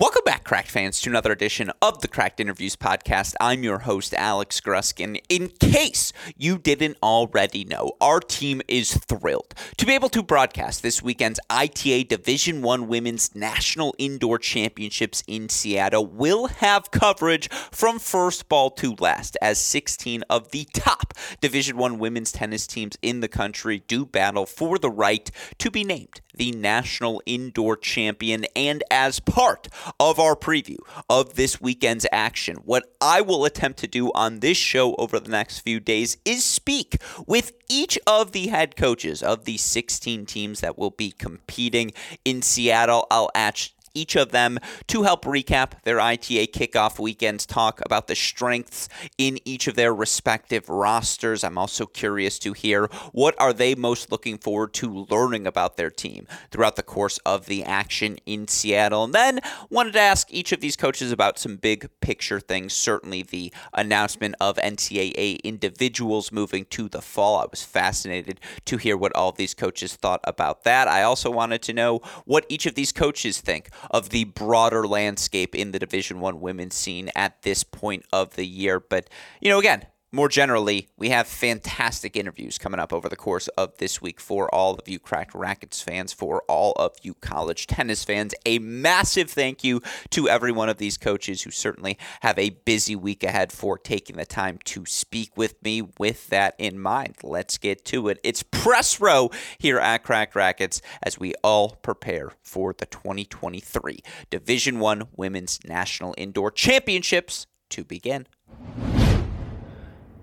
Welcome back, Cracked fans, to another edition of the Cracked Interviews podcast. I'm your host, Alex Gruskin. In case you didn't already know, our team is thrilled to be able to broadcast this weekend's ITA Division I Women's National Indoor Championships in Seattle. We'll have coverage from first ball to last, as 16 of the top Division I women's tennis teams in the country do battle for the right to be named the National Indoor Champion. And as part of our preview of this weekend's action, what I will attempt to do on this show over the next few days is speak with each of the head coaches of the 16 teams that will be competing in Seattle. I'll ask each of them to help recap their ITA kickoff weekends, talk about the strengths in each of their respective rosters. I'm also curious to hear what are they most looking forward to learning about their team throughout the course of the action in Seattle. And then wanted to ask each of these coaches about some big picture things. Certainly the announcement of NCAA individuals moving to the fall. I was fascinated to hear what all of these coaches thought about that. I also wanted to know what each of these coaches think of the broader landscape in the Division I women's scene at this point of the year. But, again, more generally, we have fantastic interviews coming up over the course of this week for all of you Cracked Rackets fans, for all of you college tennis fans. A massive thank you to every one of these coaches who certainly have a busy week ahead for taking the time to speak with me. With that in mind, let's get to it. It's press row here at Cracked Rackets as we all prepare for the 2023 Division I Women's National Indoor Championships to begin.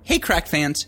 Hey, Cracked fans.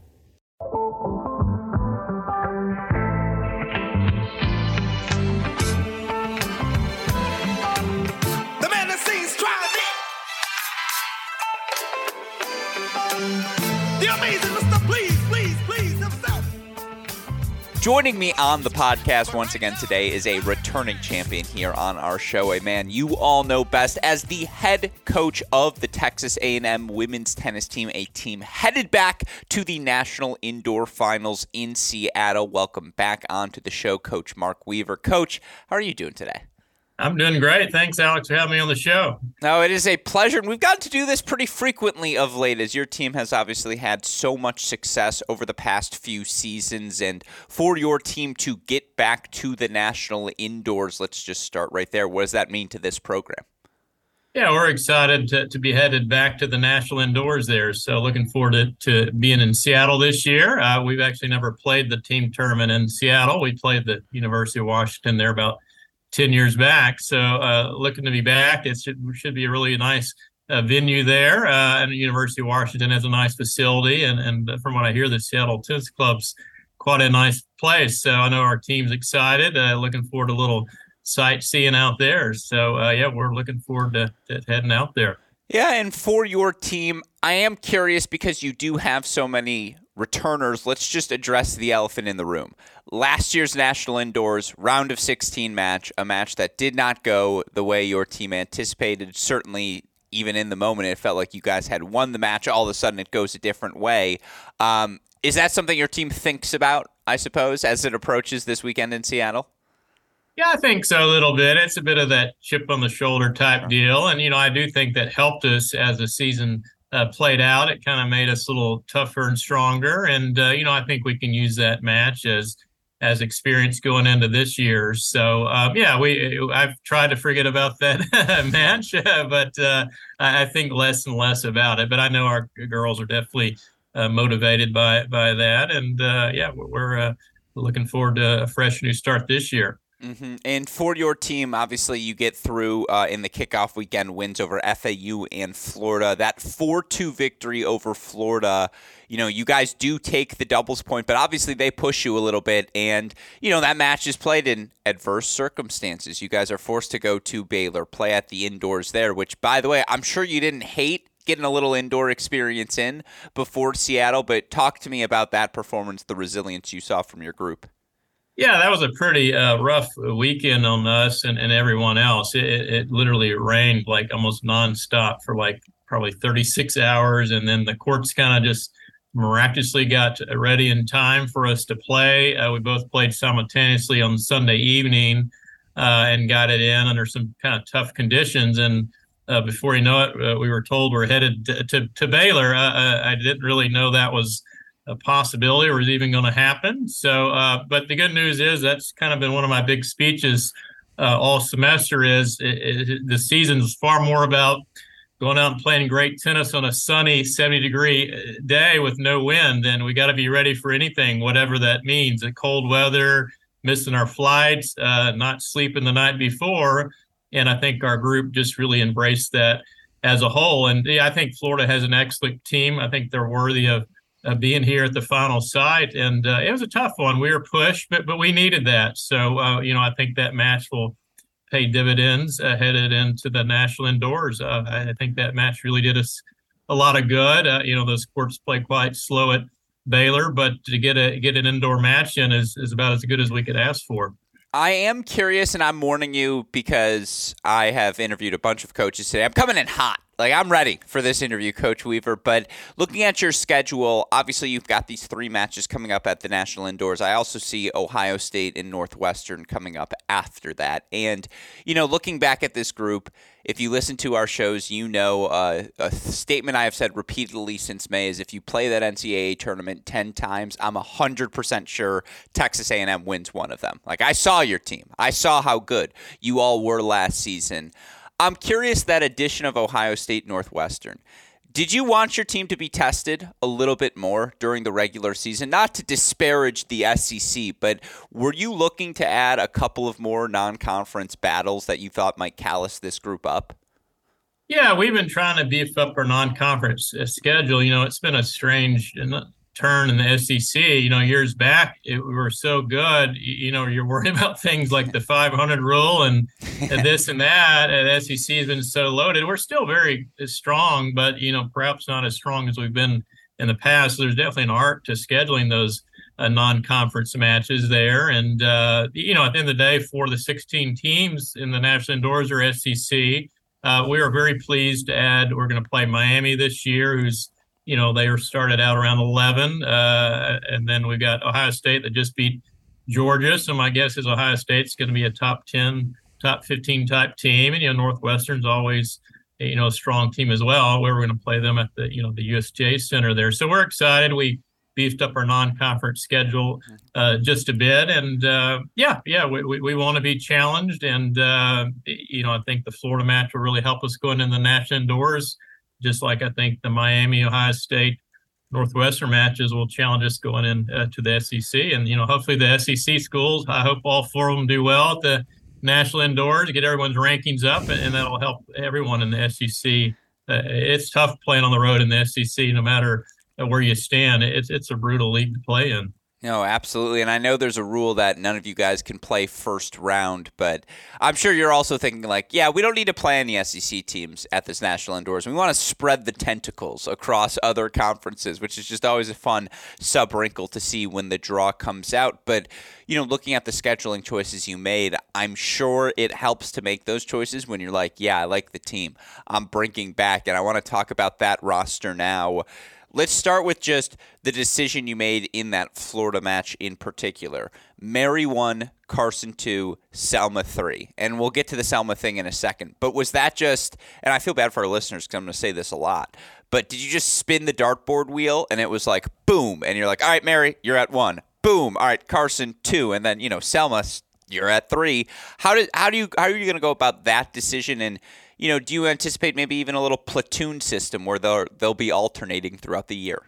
Joining me on the podcast once again today is a returning champion here on our show, a man you all know best as the head coach of the Texas A&M women's tennis team, a team headed back to the National Indoor Finals in Seattle. Welcome back onto the show, Coach Mark Weaver. Coach, how are you doing today? I'm doing great. Thanks, Alex, for having me on the show. No, it is a pleasure. And we've gotten to do this pretty frequently of late, as your team has obviously had so much success over the past few seasons. And for your team to get back to the national indoors, let's just start right there. What does that mean to this program? Yeah, we're excited to be headed back to the national indoors there. So looking forward to being in Seattle this year. We've actually never played the team tournament in Seattle. We played the University of Washington there about 10 years back. So looking to be back. It should be a really nice venue there. And the University of Washington has a nice facility. And from what I hear, the Seattle Tennis Club's quite a nice place. So I know our team's excited, looking forward to a little sightseeing out there. So yeah, we're looking forward to heading out there. Yeah. And for your team, I am curious because you do have so many returners, let's just address the elephant in the room. Last year's National Indoors round of 16 match, a match that did not go the way your team anticipated. Certainly, even in the moment, it felt like you guys had won the match. All of a sudden, it goes a different way. Is that something your team thinks about, I suppose, as it approaches this weekend in Seattle? Yeah, I think so, a little bit. It's a bit of that chip on the shoulder type deal. And, you know, I do think that helped us as the season played out. It kind of made us a little tougher and stronger. And, you know, I think we can use that match as experience going into this year. So, yeah, I've tried to forget about that match, but I think less and less about it. But I know our girls are definitely motivated by that. And, yeah, we're looking forward to a fresh new start this year. Mm-hmm. And for your team, obviously, you get through in the kickoff weekend wins over FAU and Florida. That 4-2 victory over Florida, you know, you guys do take the doubles point, but obviously they push you a little bit. And, you know, that match is played in adverse circumstances. You guys are forced to go to Baylor, play at the indoors there, which, by the way, I'm sure you didn't hate getting a little indoor experience in before Seattle. But talk to me about that performance, the resilience you saw from your group. Yeah, that was a pretty rough weekend on us and everyone else. It literally rained like almost nonstop for like probably 36 hours. And then the courts kind of just miraculously got ready in time for us to play. We both played simultaneously on Sunday evening and got it in under some kind of tough conditions. And before you know it, we were told we're headed to Baylor. I didn't really know that was a possibility or is even going to happen. So, but the good news is that's kind of been one of my big speeches all semester is the season's far more about going out and playing great tennis on a sunny 70-degree day with no wind. And we got to be ready for anything, whatever that means, the cold weather, missing our flights, not sleeping the night before. And I think our group just really embraced that as a whole. And yeah, I think Florida has an excellent team. I think they're worthy of being here at the final site. And it was a tough one. We were pushed, but we needed that. So, you know, I think that match will pay dividends headed into the National Indoors. I think that match really did us a lot of good. You know, those courts play quite slow at Baylor, but to get an indoor match in is about as good as we could ask for. I am curious, and I'm warning you because I have interviewed a bunch of coaches today. I'm coming in hot. Like, I'm ready for this interview, Coach Weaver. But looking at your schedule, obviously you've got these three matches coming up at the National Indoors. I also see Ohio State and Northwestern coming up after that. And, you know, looking back at this group, if you listen to our shows, you know a statement I have said repeatedly since May is if you play that NCAA tournament 10 times, I'm 100% sure Texas A&M wins one of them. Like, I saw your team. I saw how good you all were last season. I'm curious that addition of Ohio State Northwestern. Did you want your team to be tested a little bit more during the regular season? Not to disparage the SEC, but were you looking to add a couple of more non-conference battles that you thought might callous this group up? Yeah, we've been trying to beef up our non-conference schedule. You know, it's been a strange turn in the SEC. You know, years back, we were so good. You know, you're worried about things like the 500 rule and this and that. And SEC has been so loaded. We're still very strong, but, you know, perhaps not as strong as we've been in the past. So there's definitely an art to scheduling those non-conference matches there. And, you know, at the end of the day, for the 16 teams in the National Indoors or SEC, we are very pleased to add. We're going to play Miami this year, who's, you know, they were started out around 11, and then we've got Ohio State that just beat Georgia. So my guess is Ohio State's going to be a top 10, top 15 type team. And, you know, Northwestern's always, you know, a strong team as well. We're going to play them at the, you know, the USJ Center there. So we're excited. We beefed up our non-conference schedule just a bit. And, yeah, we want to be challenged. And, you know, I think the Florida match will really help us go into the National Indoors, just like I think the Miami, Ohio State, Northwestern matches will challenge us going in to the SEC. And, you know, hopefully the SEC schools, I hope all four of them do well at the National Indoors, get everyone's rankings up, and that'll help everyone in the SEC. It's tough playing on the road in the SEC, no matter where you stand. It's a brutal league to play in. No, absolutely. And I know there's a rule that none of you guys can play first round, but I'm sure you're also thinking like, yeah, we don't need to play any SEC teams at this national indoors. We want to spread the tentacles across other conferences, which is just always a fun sub-wrinkle to see when the draw comes out. But, you know, looking at the scheduling choices you made, I'm sure it helps to make those choices when you're like, yeah, I like the team I'm bringing back, and I want to talk about that roster now. Let's start with just the decision you made in that Florida match in particular. Mary 1, Carson 2, Salma 3. And we'll get to the Salma thing in a second. But was that just, and I feel bad for our listeners because I'm going to say this a lot, but did you just spin the dartboard wheel and it was like, boom, and you're like, all right, Mary, you're at 1. Boom, all right, Carson 2. And then, you know, Salma, you're at 3. How are you going to go about that decision? And, you know, do you anticipate maybe even a little platoon system where they'll be alternating throughout the year?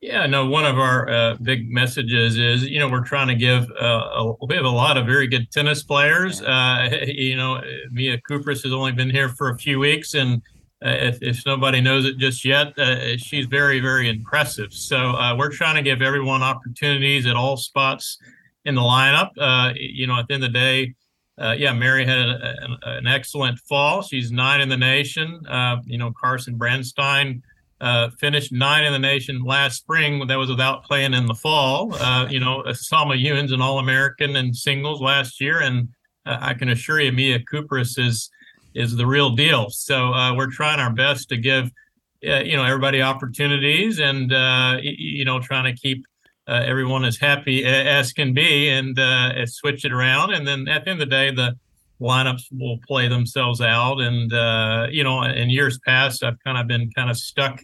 Yeah, no, one of our big messages is, you know, we're trying to give, we have a lot of very good tennis players. You know, Mia Kupras has only been here for a few weeks, and if nobody knows it just yet, she's very, very impressive. So we're trying to give everyone opportunities at all spots in the lineup. You know, at the end of the day, Mary had an excellent fall. She's 9 in the nation. You know, Carson Brandstein finished 9 in the nation last spring. That was without playing in the fall. You know, Salma Ewing's an All-American in singles last year, and I can assure you Mia Kupras is the real deal. So we're trying our best to give, you know, everybody opportunities and, you know, trying to keep everyone is happy as can be, and switch it around. And then at the end of the day, the lineups will play themselves out. And, you know, in years past, I've been stuck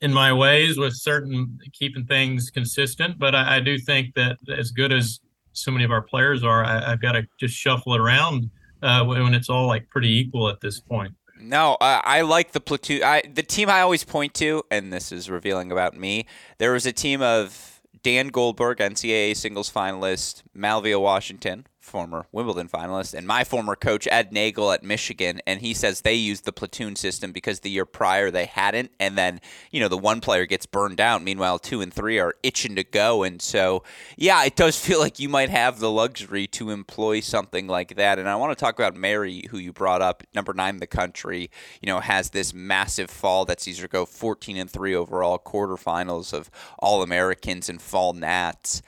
in my ways with certain keeping things consistent. But I do think that as good as so many of our players are, I've got to just shuffle it around when it's all like pretty equal at this point. No, I like the platoon. The team I always point to, and this is revealing about me, there was a team of Dan Goldberg, NCAA singles finalist, Malvia Washington, former Wimbledon finalist, and my former coach, Ed Nagle at Michigan, and he says they used the platoon system because the year prior they hadn't, and then, you know, the one player gets burned out. Meanwhile, 2 and 3 are itching to go, and so, yeah, it does feel like you might have the luxury to employ something like that, and I want to talk about Mary, who you brought up, number 9 in the country, you know, has this massive fall that sees her go 14-3 overall, quarterfinals of All-Americans and fall Nats.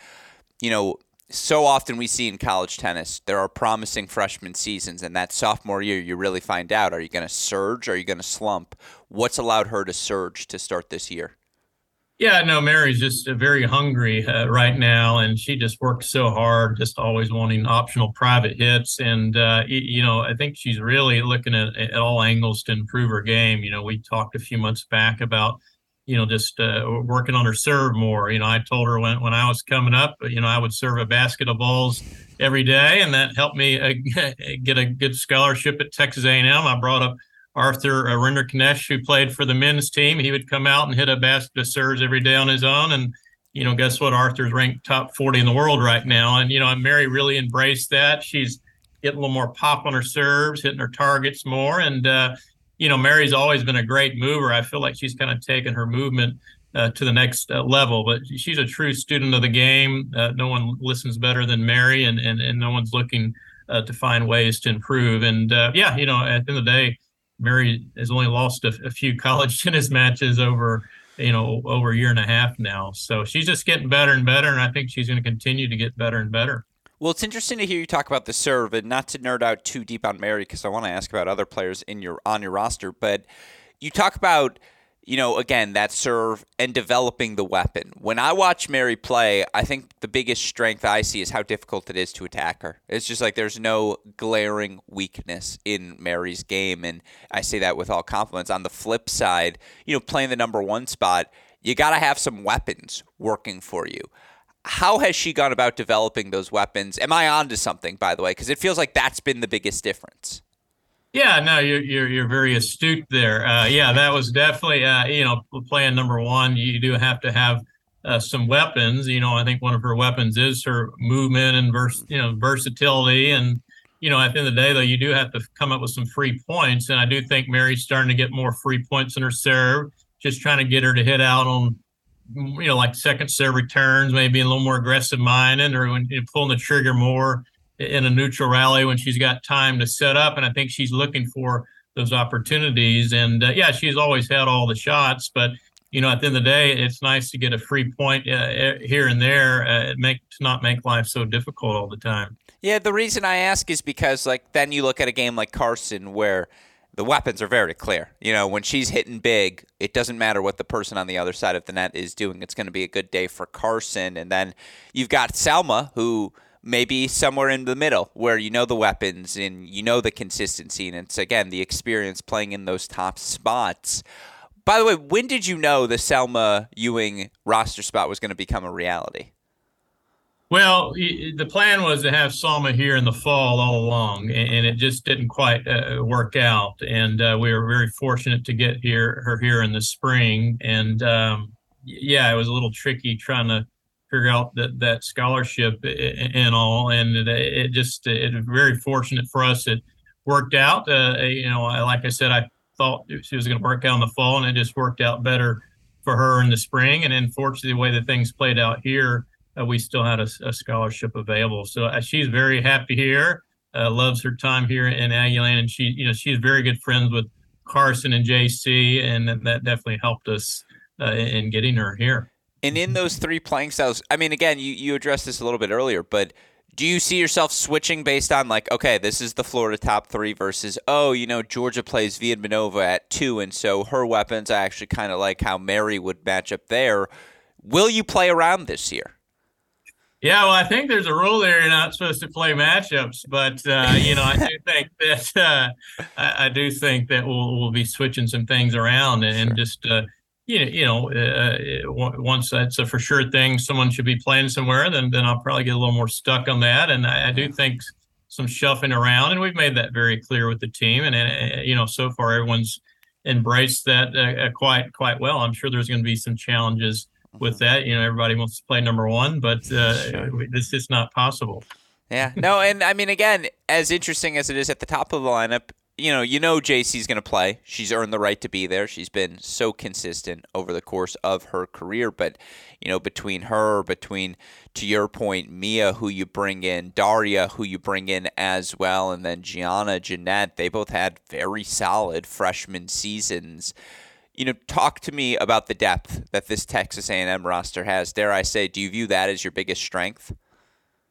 You know, so often we see in college tennis, there are promising freshman seasons, and that sophomore year you really find out, are you going to surge, are you going to slump? What's allowed her to surge to start this year? Yeah, no, Mary's just very hungry right now, and she just works so hard, just always wanting optional private hits. And, you know, I think she's really looking at all angles to improve her game. You know, we talked a few months back about, you know, just working on her serve more. You know, I told her when I was coming up, you know, I would serve a basket of balls every day, and that helped me get a good scholarship at Texas A&M. I brought up Arthur Rinderknech Kinesh, who played for the men's team. He would come out and hit a basket of serves every day on his own, and, you know, guess what? Arthur's ranked top 40 in the world right now, and, you know, Mary really embraced that. She's getting a little more pop on her serves, hitting her targets more, and, you know, Mary's always been a great mover. I feel like she's kind of taken her movement to the next level, but she's a true student of the game. No one listens better than Mary, and no one's looking to find ways to improve. And, you know, at the end of the day, Mary has only lost a few college tennis matches over a year and a half now. So she's just getting better and better, and I think she's going to continue to get better and better. Well, it's interesting to hear you talk about the serve, and not to nerd out too deep on Mary because I want to ask about other players on your roster, but you talk about, you know, again, that serve and developing the weapon. When I watch Mary play, I think the biggest strength I see is how difficult it is to attack her. It's just like there's no glaring weakness in Mary's game, and I say that with all compliments. On the flip side, you know, playing the number 1 spot, you got to have some weapons working for you. How has she gone about developing those weapons? Am I onto something, by the way? Because it feels like that's been the biggest difference. Yeah, no, you're very astute there. That was definitely, you know, playing number 1, you do have to have some weapons. You know, I think one of her weapons is her movement and versatility. And, you know, at the end of the day, though, you do have to come up with some free points. And I do think Mary's starting to get more free points in her serve, just trying to get her to hit out on like second serve returns, maybe a little more aggressive minded, or when pulling the trigger more in a neutral rally when she's got time to set up. And I think she's looking for those opportunities. And yeah, she's always had all the shots, but you know, at the end of the day, it's nice to get a free point here and there. To not make life so difficult all the time. Yeah, the reason I ask is because, like, then you look at a game like Carson where the weapons are very clear. You know, when she's hitting big, it doesn't matter what the person on the other side of the net is doing. It's going to be a good day for Carson. And then you've got Salma, who maybe somewhere in the middle where you know the weapons and you know the consistency. And it's, again, the experience playing in those top spots. By the way, when did you know the Salma Ewing roster spot was going to become a reality? Well, the plan was to have Salma here in the fall all along, and it just didn't quite work out. And we were very fortunate to get her here in the spring. And, it was a little tricky trying to figure out that scholarship and all. And it was very fortunate for us. It worked out. Like I said, I thought she was going to work out in the fall, and it just worked out better for her in the spring. And unfortunately, the way that things played out here, we still had a scholarship available. So she's very happy here, loves her time here in Aggieland. And she's very good friends with Carson and JC, and that definitely helped us in getting her here. And in those three playing styles, I mean, again, you addressed this a little bit earlier, but do you see yourself switching based on, like, okay, this is the Florida top three versus, Georgia plays Villanueva at 2, and so her weapons, I actually kind of like how Mary would match up there. Will you play around this year? Yeah, well, I think there's a rule there you're not supposed to play matchups, but I do think that we'll be switching some things around, and just once that's a for sure thing, someone should be playing somewhere, then I'll probably get a little more stuck on that. And I do think some shuffling around, and we've made that very clear with the team. And so far everyone's embraced that quite well. I'm sure there's going to be some challenges with that. Everybody wants to play number one, but it's just not possible. Yeah, no, and I mean, again, as interesting as it is at the top of the lineup, JC's going to play. She's earned the right to be there. She's been so consistent over the course of her career. But, between, to your point, Mia, who you bring in, Daria, who you bring in as well, and then Gianna, Jeanette, they both had very solid freshman seasons. Talk to me about the depth that this Texas A&M roster has. Dare I say, do you view that as your biggest strength?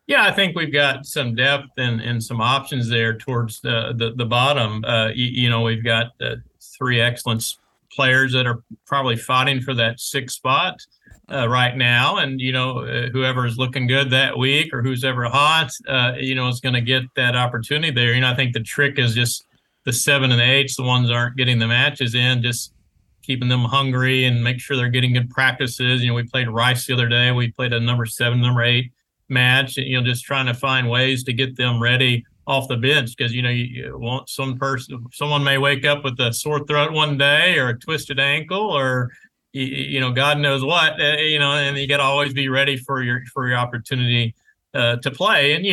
Yeah, I think we've got some depth and some options there towards the bottom. We've got three excellent players that are probably fighting for that sixth spot right now. And, whoever is looking good that week or who's ever hot, is going to get that opportunity there. I think the trick is just the 7 and the 8s, the ones aren't getting the matches in, just keeping them hungry and make sure they're getting good practices. We played Rice the other day. We played a number 7, number 8 match, just trying to find ways to get them ready off the bench, because you want someone may wake up with a sore throat one day or a twisted ankle or God knows what, and you got to always be ready for your opportunity to play. And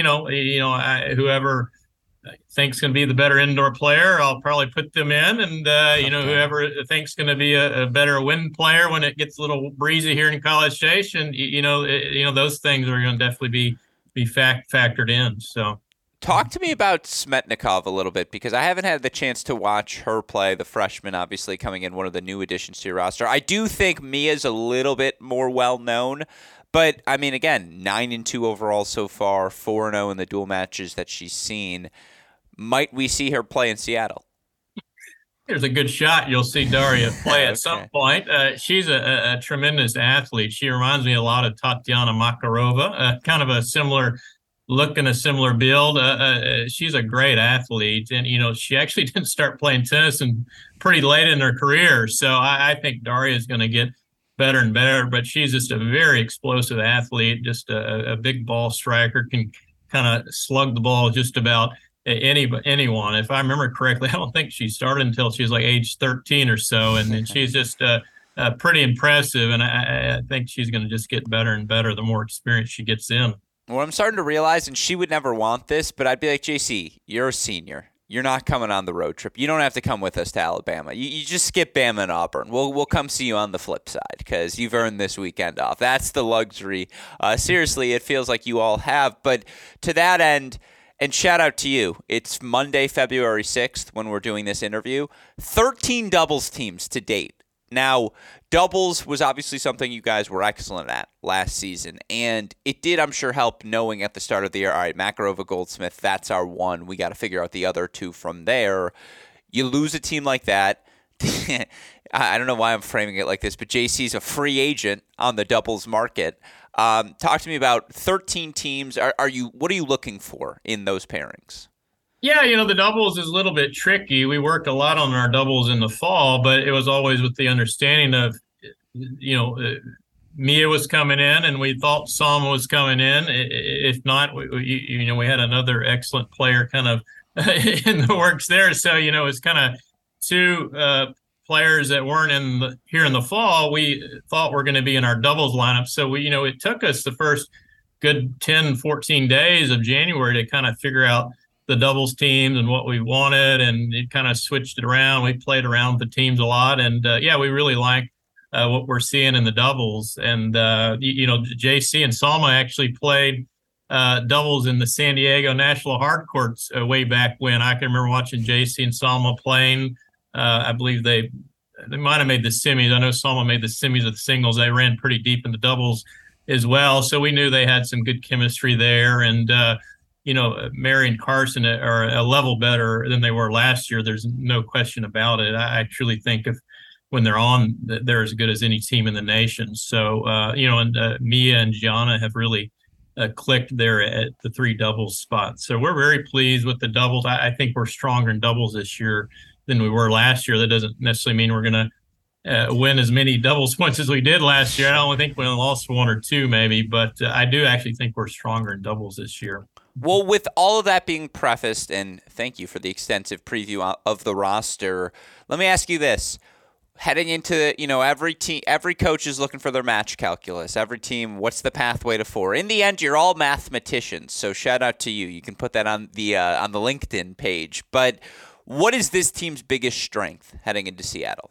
whoever thinks going to be the better indoor player, I'll probably put them in. And whoever thinks going to be a better wind player when it gets a little breezy here in College Station, those things are going to definitely be factored in. So, talk to me about Smetannikov a little bit, because I haven't had the chance to watch her play. The freshman, obviously coming in, one of the new additions to your roster. I do think Mia's a little bit more well known. But, I mean, again, 9-2 overall so far, 4-0 in the dual matches that she's seen. Might we see her play in Seattle? There's a good shot you'll see Daria play at some point. She's a tremendous athlete. She reminds me a lot of Tatiana Makarova, kind of a similar look and a similar build. She's a great athlete. And, she actually didn't start playing tennis and pretty late in her career. So I think Daria is going to get better and better, but she's just a very explosive athlete, just a big ball striker, can kind of slug the ball just about anyone. If I remember correctly, I don't think she started until she was like age 13 or so, and she's just pretty impressive, and I think she's going to just get better and better the more experience she gets in. Well, I'm starting to realize, and she would never want this, but I'd be like, JC, you're a senior. You're not coming on the road trip. You don't have to come with us to Alabama. You just skip Bama and Auburn. We'll come see you on the flip side because you've earned this weekend off. That's the luxury. Seriously, it feels like you all have. But to that end, and shout out to you, it's Monday, February 6th when we're doing this interview. 13 doubles teams to date. Now, doubles was obviously something you guys were excellent at last season, and it did, I'm sure, help knowing at the start of the year, all right, Makarova, Goldsmith, that's our one. We got to figure out the other two from there. You lose a team like that. I don't know why I'm framing it like this, but JC's a free agent on the doubles market. Talk to me about 13 teams. What are you looking for in those pairings? Yeah, the doubles is a little bit tricky. We worked a lot on our doubles in the fall, but it was always with the understanding of, Mia was coming in and we thought Salma was coming in. If not, we had another excellent player kind of in the works there. So, it's kind of two players that weren't here in the fall we thought were going to be in our doubles lineup. So, it took us the first good 10, 14 days of January to kind of figure out the doubles teams and what we wanted, and it kind of switched it around. We played around with the teams a lot, and we really like what we're seeing in the doubles. And JC and Salma actually played doubles in the San Diego National Hardcourts way back when. I can remember watching JC and Salma playing. I believe they might have made the semis. I know Salma made the semis of the singles. They ran pretty deep in the doubles as well, so we knew they had some good chemistry there. And Mary and Carson are a level better than they were last year. There's no question about it. I truly think when they're on, they're as good as any team in the nation. So, Mia and Gianna have really clicked there at the three doubles spots. So we're very pleased with the doubles. I think we're stronger in doubles this year than we were last year. That doesn't necessarily mean we're going to win as many doubles points as we did last year. I only think we lost one or two maybe, but I do actually think we're stronger in doubles this year. Well, with all of that being prefaced, and thank you for the extensive preview of the roster, let me ask you this. Heading into, every team, every coach is looking for their match calculus. Every team, what's the pathway to four? In the end, you're all mathematicians, so shout out to you. You can put that on the LinkedIn page. But what is this team's biggest strength heading into Seattle?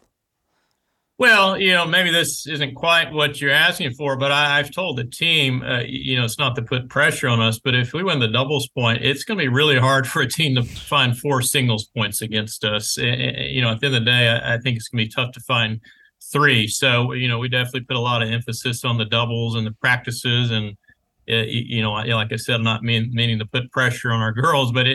Well, maybe this isn't quite what you're asking for, but I've told the team, it's not to put pressure on us, but if we win the doubles point, it's going to be really hard for a team to find four singles points against us. At the end of the day, I think it's going to be tough to find three. So, we definitely put a lot of emphasis on the doubles and the practices. And, like I said, I'm not meaning to put pressure on our girls, but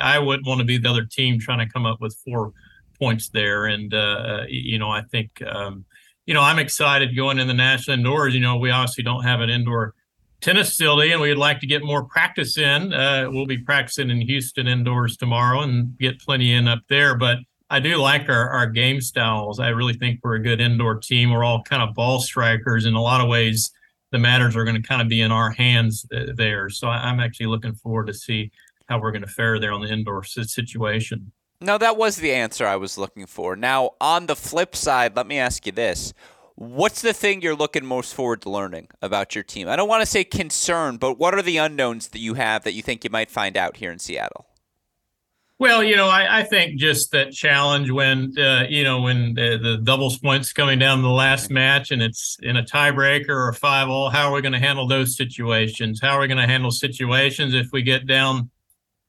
I wouldn't want to be the other team trying to come up with four points there. And I think I'm excited going in the national indoors. We obviously don't have an indoor tennis facility, and we'd like to get more practice in. We'll be practicing in Houston indoors tomorrow and get plenty in up there, but I do like our game styles. I really think we're a good indoor team. We're all kind of ball strikers in a lot of ways. The matters are going to kind of be in our hands there, so I'm actually looking forward to see how we're going to fare there on the indoor situation. No, that was the answer I was looking for. Now, on the flip side, let me ask you this. What's the thing you're looking most forward to learning about your team? I don't want to say concern, but what are the unknowns that you have that you think you might find out here in Seattle? Well, I think just that challenge when the doubles points coming down to the last match and it's in a tiebreaker or a 5-all, how are we going to handle those situations? How are we going to handle situations if we get down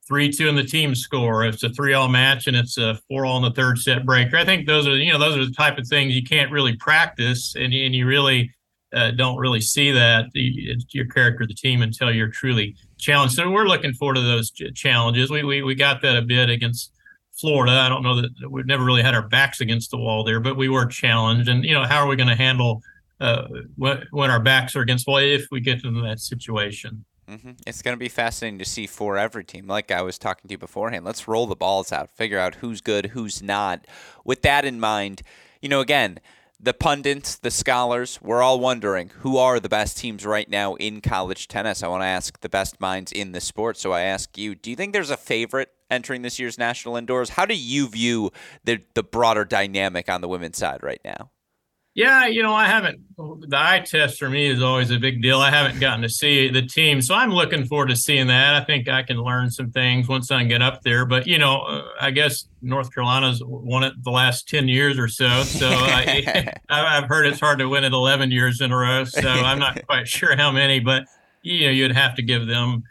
3-2 in the team score? It's a 3-all match and it's a 4-all in the third set breaker. I think those are the type of things you can't really practice, and you really don't really see that your character of the team until you're truly challenged. So we're looking forward to those challenges. We got that a bit against Florida. I don't know that we've never really had our backs against the wall there, but we were challenged. And how are we going to handle when our backs are against the wall if we get into that situation? Mm-hmm. It's going to be fascinating to see for every team. Like I was talking to you beforehand, let's roll the balls out, figure out who's good, who's not. With that in mind, again, the pundits, the scholars, we're all wondering who are the best teams right now in college tennis. I want to ask the best minds in the sport. So I ask you, do you think there's a favorite entering this year's national indoors? How do you view the broader dynamic on the women's side right now? Yeah, you know, I haven't. The eye test for me is always a big deal. I haven't gotten to see the team, so I'm looking forward to seeing that. I think I can learn some things once I get up there. But, you know, I guess North Carolina's won it the last 10 years or so. So I've heard it's hard to win it 11 years in a row. So I'm not quite sure how many, but, you know, you'd have to give them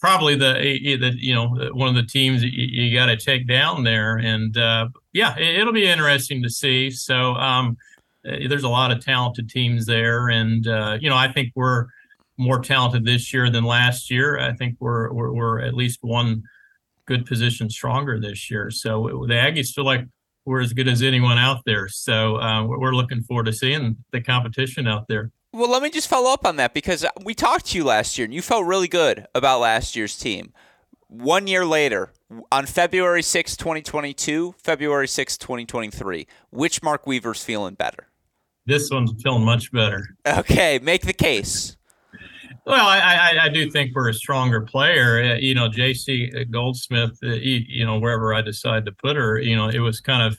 probably the one of the teams that you got to take down there. And, yeah, it'll be interesting to see. So, there's a lot of talented teams there, and you know, I think we're more talented this year than last year. I think we're at least one good position stronger this year. So the Aggies feel like we're as good as anyone out there. So we're looking forward to seeing the competition out there. Well, let me just follow up on that, because we talked to you last year, and you felt really good about last year's team. 1 year later, on February 6, 2022, February 6, 2023, which Mark Weaver's feeling better? This one's feeling much better. Okay, make the case. Well, I do think we're a stronger player. You know, JC Goldsmith, you know, wherever I decide to put her, you know, it was kind of,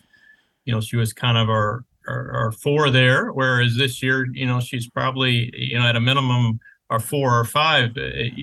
you know, she was kind of our four there, whereas this year, you know, she's probably, you know, at a minimum our four or five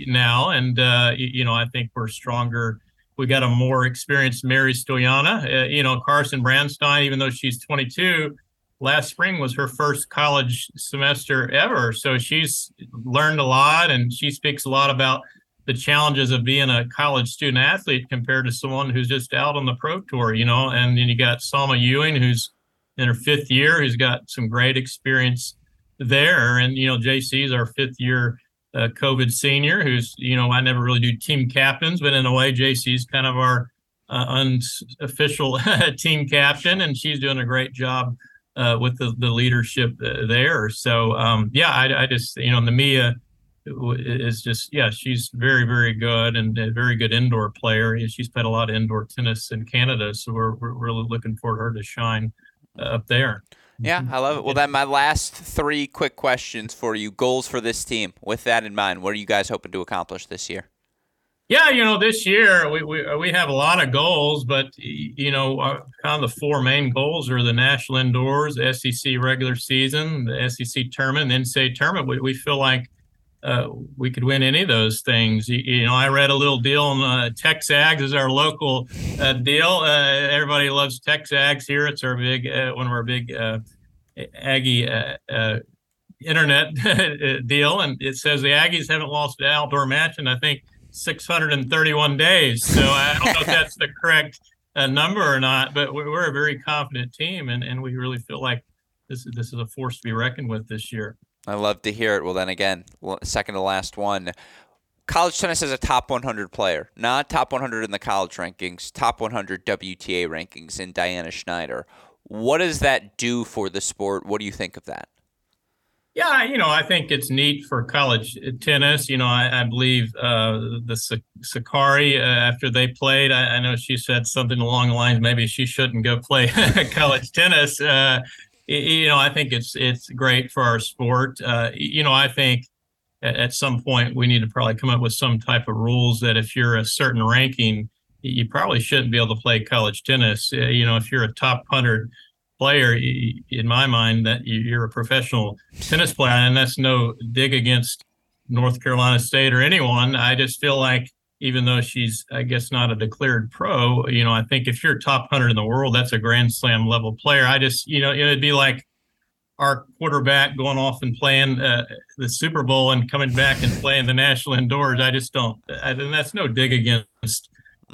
now. And, you know, I think we're stronger. We got a more experienced Mary Stoyana. You know, Carson Brandstein, even though she's 22, last spring was her first college semester ever. So she's learned a lot, and she speaks a lot about the challenges of being a college student athlete compared to someone who's just out on the pro tour, you know. And then you got Salma Ewing, who's in her fifth year, who's got some great experience there. And, you know, JC's our fifth year COVID senior, who's, you know, I never really do team captains, but in a way, JC's kind of our unofficial team captain, and she's doing a great job with the leadership there. So, I just, you know, the Mia is just, yeah, she's very, very good, and a very good indoor player. She's played a lot of indoor tennis in Canada, so we're really looking for her to shine up there. Yeah, I love it. Well, then my last three quick questions for you. Goals for this team. With that in mind, what are you guys hoping to accomplish this year? Yeah, you know, this year we have a lot of goals, but, you know, kind of the four main goals are the national indoors, the SEC regular season, the SEC tournament, and the NCAA tournament. We feel like we could win any of those things. You know, I read a little deal on TexAgs is our local deal. Everybody loves TexAgs here. It's our big one of our big Aggie internet deal, and it says the Aggies haven't lost an outdoor match in, I think, 631 days. So I don't know if that's the correct number or not, but we're a very confident team, and we really feel like this is a force to be reckoned with this year. I love to hear it. Well, then again, second to last one. College tennis is a top 100 player, not top 100 in the college rankings, top 100 WTA rankings in Diana Schneider. What does that do for the sport? What do you think of that? Yeah, you know, I think it's neat for college tennis. You know, I believe the Sakari, after they played, I know she said something along the lines, maybe she shouldn't go play college tennis. You know, I think it's great for our sport. You know, I think at some point we need to probably come up with some type of rules that if you're a certain ranking, you probably shouldn't be able to play college tennis. You know, if you're a top 100 player, in my mind, that you're a professional tennis player, and that's no dig against North Carolina State or anyone. I just feel like, even though she's, I guess, not a declared pro, you know, I think if you're top 100 in the world, that's a Grand Slam level player. I just, you know, it'd be like our quarterback going off and playing the Super Bowl and coming back and playing the national indoors. I just don't, and that's no dig against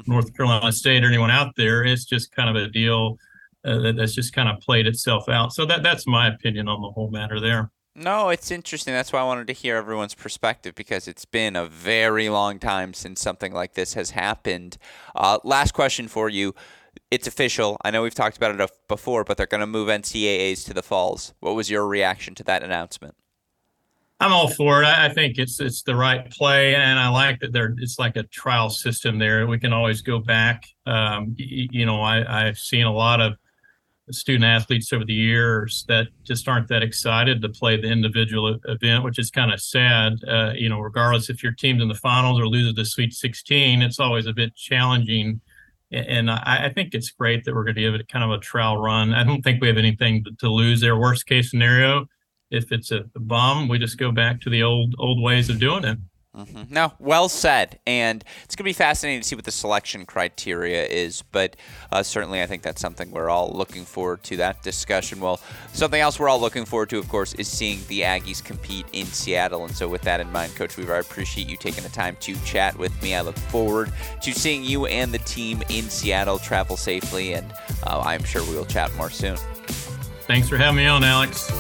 North Carolina State or anyone out there. It's just kind of a deal that's just kind of played itself out. So that's my opinion on the whole matter there. No, it's interesting. That's why I wanted to hear everyone's perspective, because it's been a very long time since something like this has happened. Last question for you. It's official. I know we've talked about it before, but they're going to move NCAAs to the falls. What was your reaction to that announcement? I'm all for it. I think it's the right play, and I like that it's like a trial system there. We can always go back. You know, I've seen a lot of student athletes over the years that just aren't that excited to play the individual event, which is kind of sad. You know, regardless if your team's in the finals or loses the Sweet 16, it's always a bit challenging And I think it's great that we're going to give it kind of a trial run. I don't think we have anything to lose there. Worst case scenario, if it's a bomb, we just go back to the old ways of doing it. Mm-hmm. No, well said. And it's going to be fascinating to see what the selection criteria is. But certainly I think that's something we're all looking forward to, that discussion. Well, something else we're all looking forward to, of course, is seeing the Aggies compete in Seattle. And so with that in mind, Coach Weaver, I appreciate you taking the time to chat with me. I look forward to seeing you and the team in Seattle. Travel safely, and I'm sure we will chat more soon. Thanks for having me on, Alex.